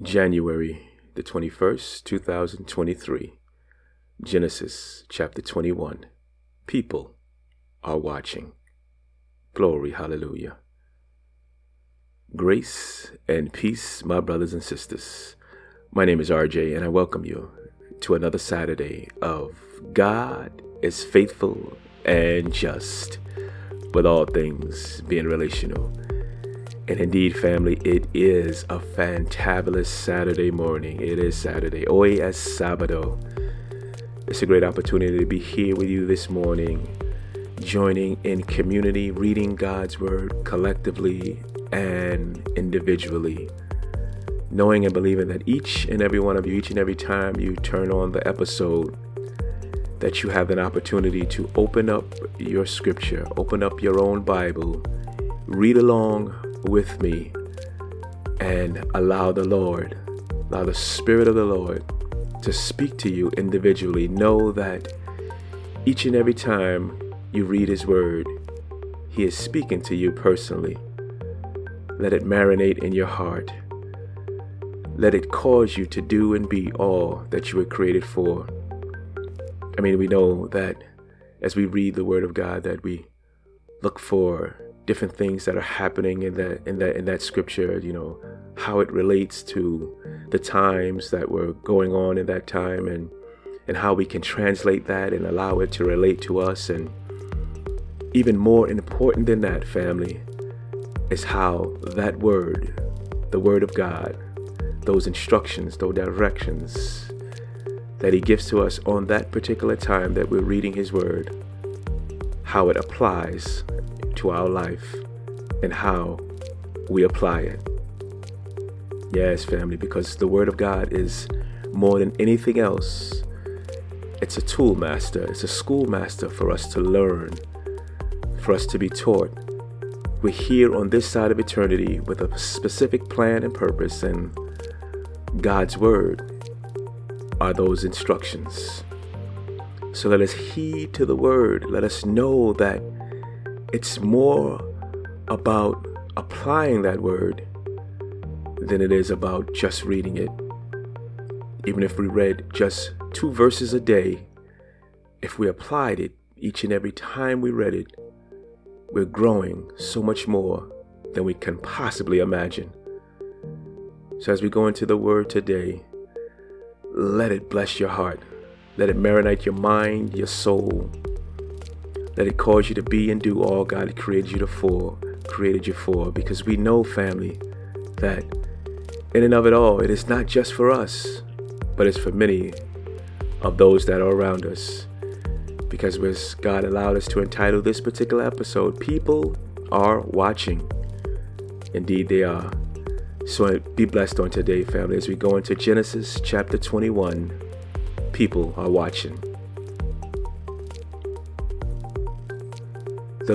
January the 21st, 2023. Genesis chapter 21. People are watching. Glory, hallelujah. Grace and peace, my brothers and sisters. My name is RJ, and I welcome you to another Saturday of God is Faithful and Just, with all things being relational. And indeed, family, it is a fantabulous Saturday morning. It is Saturday. Hoy es sábado. It's a great opportunity to be here with you this morning, joining in community, reading God's Word collectively and individually, knowing and believing that each and every one of you, each and every time you turn on the episode, that you have an opportunity to open up your scripture, open up your own Bible, read along with me, and allow the Spirit of the Lord to speak to you individually. Know that each and every time you read His Word, He is speaking to you personally. Let it marinate in your heart. Let it cause you to do and be all that you were created for. I mean, we know that as we read the Word of God, that we look for different things that are happening in that scripture, you know, how it relates to the times that were going on in that time, and how we can translate that and allow it to relate to us. And even more important than that, family, is how that word, the Word of God, those instructions, those directions that He gives to us on that particular time that we're reading His Word, how it applies to our life and how we apply it. Yes, family, because the Word of God is more than anything else. It's a toolmaster, it's a schoolmaster for us to learn, for us to be taught. We're here on this side of eternity with a specific plan and purpose, and God's Word are those instructions. So let us heed to the Word. Let us know that it's more about applying that Word than it is about just reading it. Even if we read just 2 verses a day, if we applied it each and every time we read it, we're growing so much more than we can possibly imagine. So as we go into the Word today, let it bless your heart. Let it marinate your mind, your soul. Let it cause you to be and do all God created you for. Because we know, family, that in and of it all, it is not just for us, but it's for many of those that are around us. Because God allowed us to entitle this particular episode, People Are Watching. Indeed, they are. So be blessed on today, family, as we go into Genesis chapter 21. People are watching. The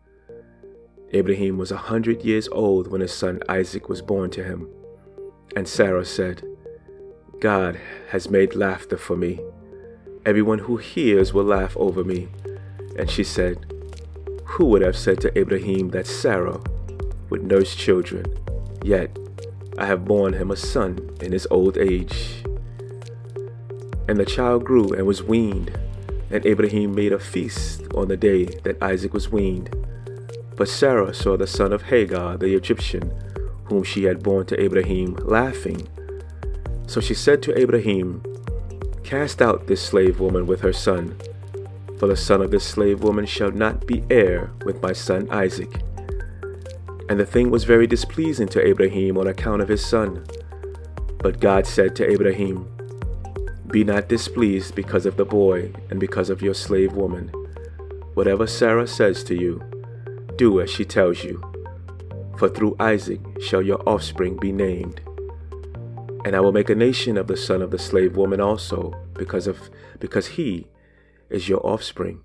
Abraham was 100 years old when his son Isaac was born to him. And Sarah said, God has made laughter for me. Everyone who hears will laugh over me. And she said, who would have said to Abraham that Sarah would nurse children? Yet I have borne him a son in his old age. And the child grew and was weaned. And Abraham made a feast on the day that Isaac was weaned. But Sarah saw the son of Hagar, the Egyptian, whom she had borne to Abraham, laughing. So she said to Abraham, cast out this slave woman with her son, for the son of this slave woman shall not be heir with my son Isaac. And the thing was very displeasing to Abraham on account of his son. But God said to Abraham, be not displeased because of the boy and because of your slave woman. Whatever Sarah says to you, do as she tells you, for through Isaac shall your offspring be named. And I will make a nation of the son of the slave woman also, because he is your offspring.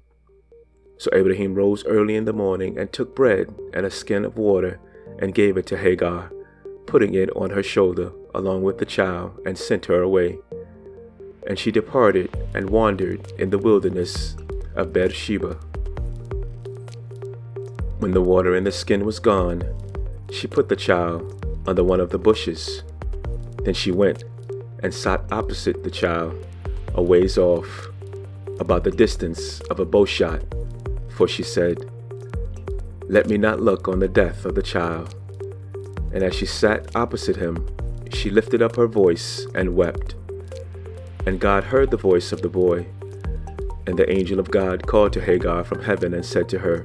So Abraham rose early in the morning and took bread and a skin of water and gave it to Hagar, putting it on her shoulder along with the child, and sent her away. And she departed and wandered in the wilderness of Beersheba. When the water in the skin was gone, she put the child under one of the bushes. Then she went and sat opposite the child, a ways off, about the distance of a bowshot, for she said, "Let me not look on the death of the child." And as she sat opposite him, she lifted up her voice and wept. And God heard the voice of the boy. And the angel of God called to Hagar from heaven and said to her,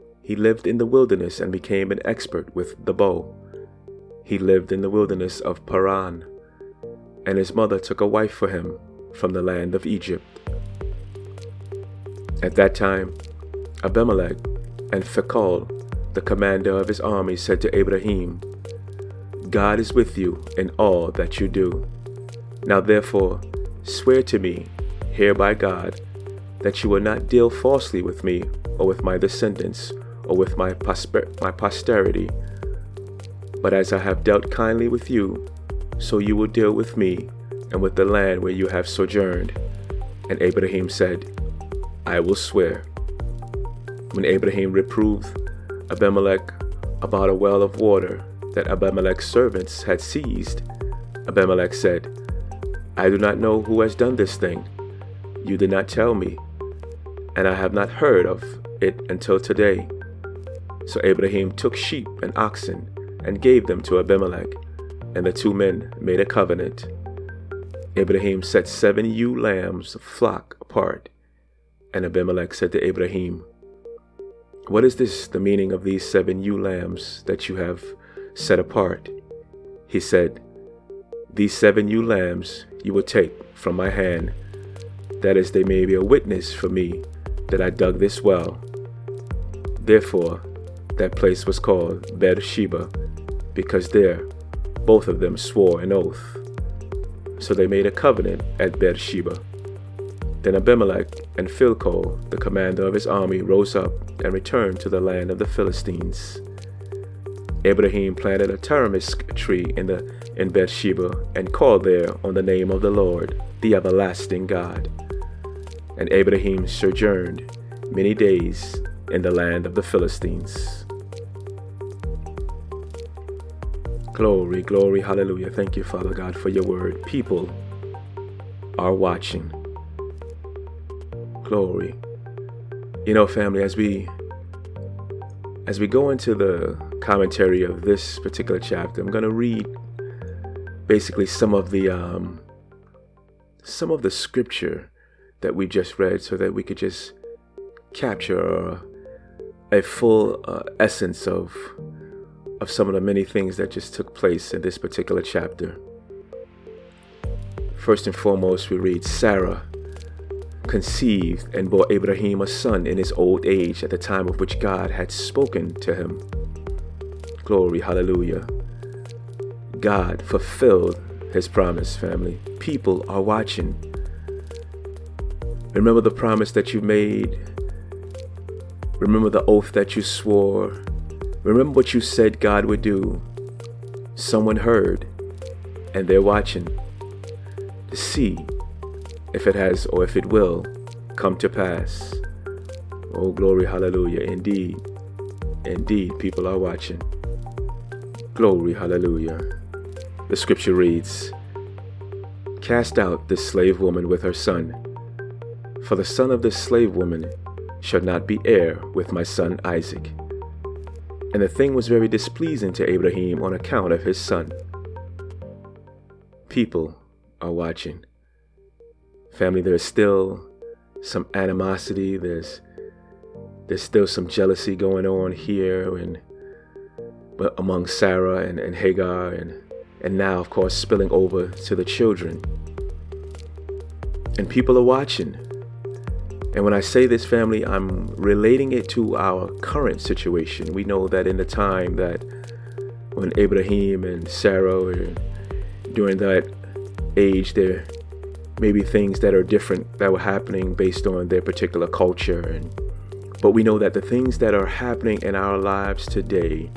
He lived in the wilderness and became an expert with the bow. He lived in the wilderness of Paran, and his mother took a wife for him from the land of Egypt. At that time, Abimelech and Phicol, the commander of his army, said to Abraham, "God is with you in all that you do. Now therefore, swear to me, here by God, that you will not deal falsely with me, or with my descendants, or with my posterity. But as I have dealt kindly with you, so you will deal with me, and with the land where you have sojourned." And Abraham said, "I will swear." When Abraham reproved Abimelech about a well of water that Abimelech's servants had seized, Abimelech said, "I do not know who has done this thing. You did not tell me, and I have not heard of it until today." So Abraham took sheep and oxen and gave them to Abimelech, and the two men made a covenant. Abraham set 7 ewe lambs of flock apart, and Abimelech said to Abraham, "What is this, the meaning of these 7 ewe lambs that you have set apart?" He said, "These 7 ewe lambs you will take from my hand, that is, they may be a witness for me that I dug this well." Therefore, that place was called Beersheba, because there both of them swore an oath. So they made a covenant at Beersheba. Then Abimelech and Phicol, the commander of his army, rose up and returned to the land of the Philistines. Abraham planted a tamarisk tree in Beersheba and called there on the name of the Lord, the everlasting God. And Abraham sojourned many days in the land of the Philistines. Glory, glory, hallelujah. Thank you, Father God, for your word. People are watching. Glory. You know, family, as we go into the commentary of this particular chapter, I'm going to read basically some of the scripture that we just read, so that we could just capture a full essence of some of the many things that just took place in this particular chapter. First and foremost, we read, "Sarah conceived and bore Abraham a son in his old age, at the time of which God had spoken to him." Glory, hallelujah. God fulfilled his promise, family. People are watching. Remember the promise that you made. Remember the oath that you swore. Remember what you said God would do. Someone heard, and they're watching to see if it has, or if it will, come to pass. Oh, glory, hallelujah. Indeed, indeed, people are watching. Glory, hallelujah. The scripture reads, "Cast out this slave woman with her son, for the son of this slave woman shall not be heir with my son Isaac." And the thing was very displeasing to Abraham on account of his son. People are watching. Family, there's still some animosity. There's still some jealousy going on here but among Sarah and Hagar and now, of course, spilling over to the children. And people are watching. And when I say this, family, I'm relating it to our current situation. We know that in the time that when Abraham and Sarah were during that age, there may be things that are different that were happening based on their particular culture. But we know that the things that are happening in our lives today,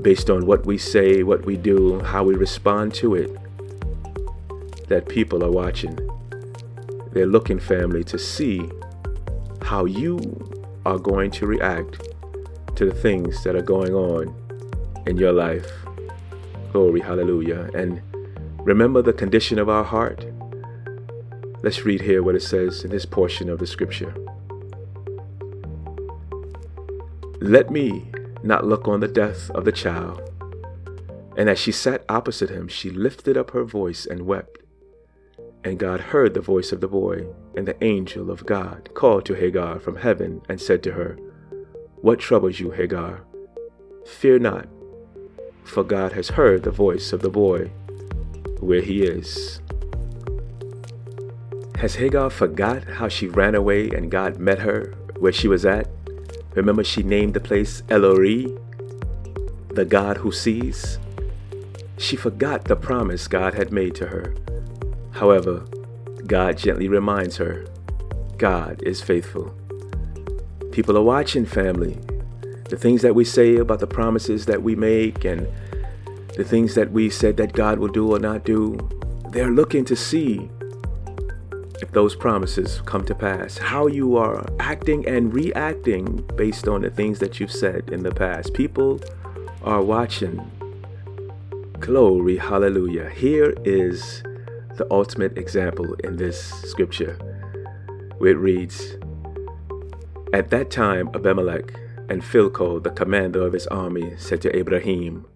based on what we say, what we do, how we respond to it, that people are watching. They're looking, family, to see how you are going to react to the things that are going on in your life. Glory, hallelujah. And remember the condition of our heart. Let's read here what it says in this portion of the scripture. Let me not look on the death of the child. And as she sat opposite him, she lifted up her voice and wept. And God heard the voice of the boy, and the angel of God called to Hagar from heaven and said to her, What troubles you, Hagar? Fear not, for God has heard the voice of the boy where he is. Has Hagar forgot how she ran away and God met her where she was at? Remember, she named the place Elori, the God who sees. She forgot the promise God had made to her. However, God gently reminds her, God is faithful. People are watching, family. The things that we say about the promises that we make and the things that we said that God will do or not do, they're looking to see if those promises come to pass, how you are acting and reacting based on the things that you've said in the past. People are watching. Glory, hallelujah. Here is the ultimate example in this scripture, where it reads, At that time, Abimelech and Phicol, the commander of his army, said to Abraham,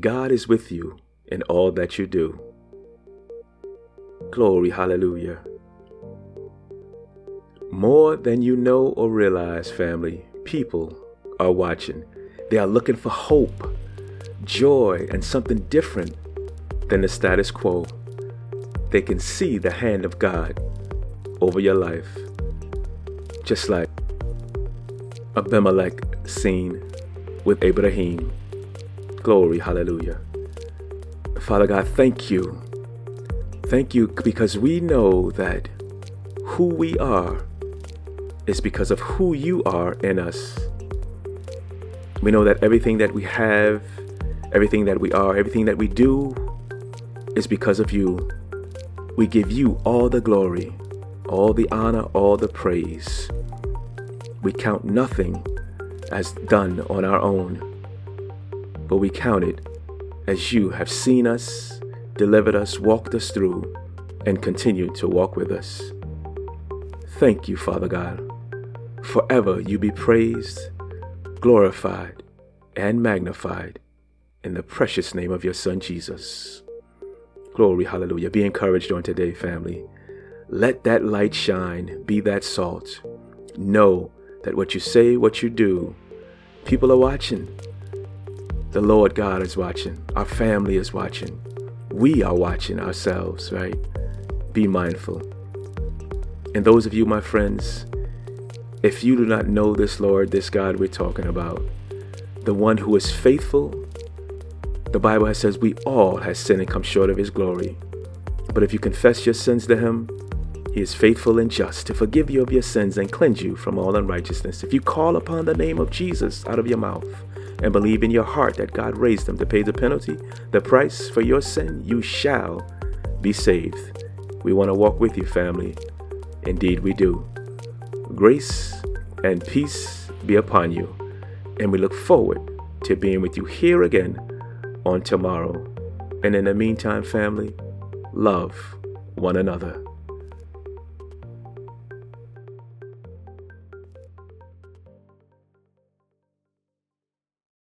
God is with you in all that you do. Glory, hallelujah. More than you know or realize, family, people are watching. They are looking for hope, joy, and something different than the status quo. They can see the hand of God over your life, just like Abimelech seen with Abraham. Glory, hallelujah. Father God, thank you. Thank you, because we know that who we are is because of who you are in us. We know that everything that we have, everything that we are, everything that we do is because of you. We give you all the glory, all the honor, all the praise. We count nothing as done on our own, but we count it as you have seen us, delivered us, walked us through, and continued to walk with us. Thank you, Father God. Forever you be praised, glorified, and magnified in the precious name of your Son, Jesus. Glory, hallelujah. Be encouraged on today, family. Let that light shine. Be that salt. Know that what you say, what you do, people are watching. The Lord God is watching. Our family is watching. We are watching ourselves, right? Be mindful. And those of you, my friends, if you do not know this Lord, this God we're talking about, the one who is faithful, the Bible says we all have sinned and come short of his glory. But if you confess your sins to him, he is faithful and just to forgive you of your sins and cleanse you from all unrighteousness. If you call upon the name of Jesus out of your mouth and believe in your heart that God raised him to pay the penalty, the price for your sin, you shall be saved. We want to walk with you, family. Indeed, we do. Grace and peace be upon you. And we look forward to being with you here again on tomorrow. And in the meantime, family, love one another.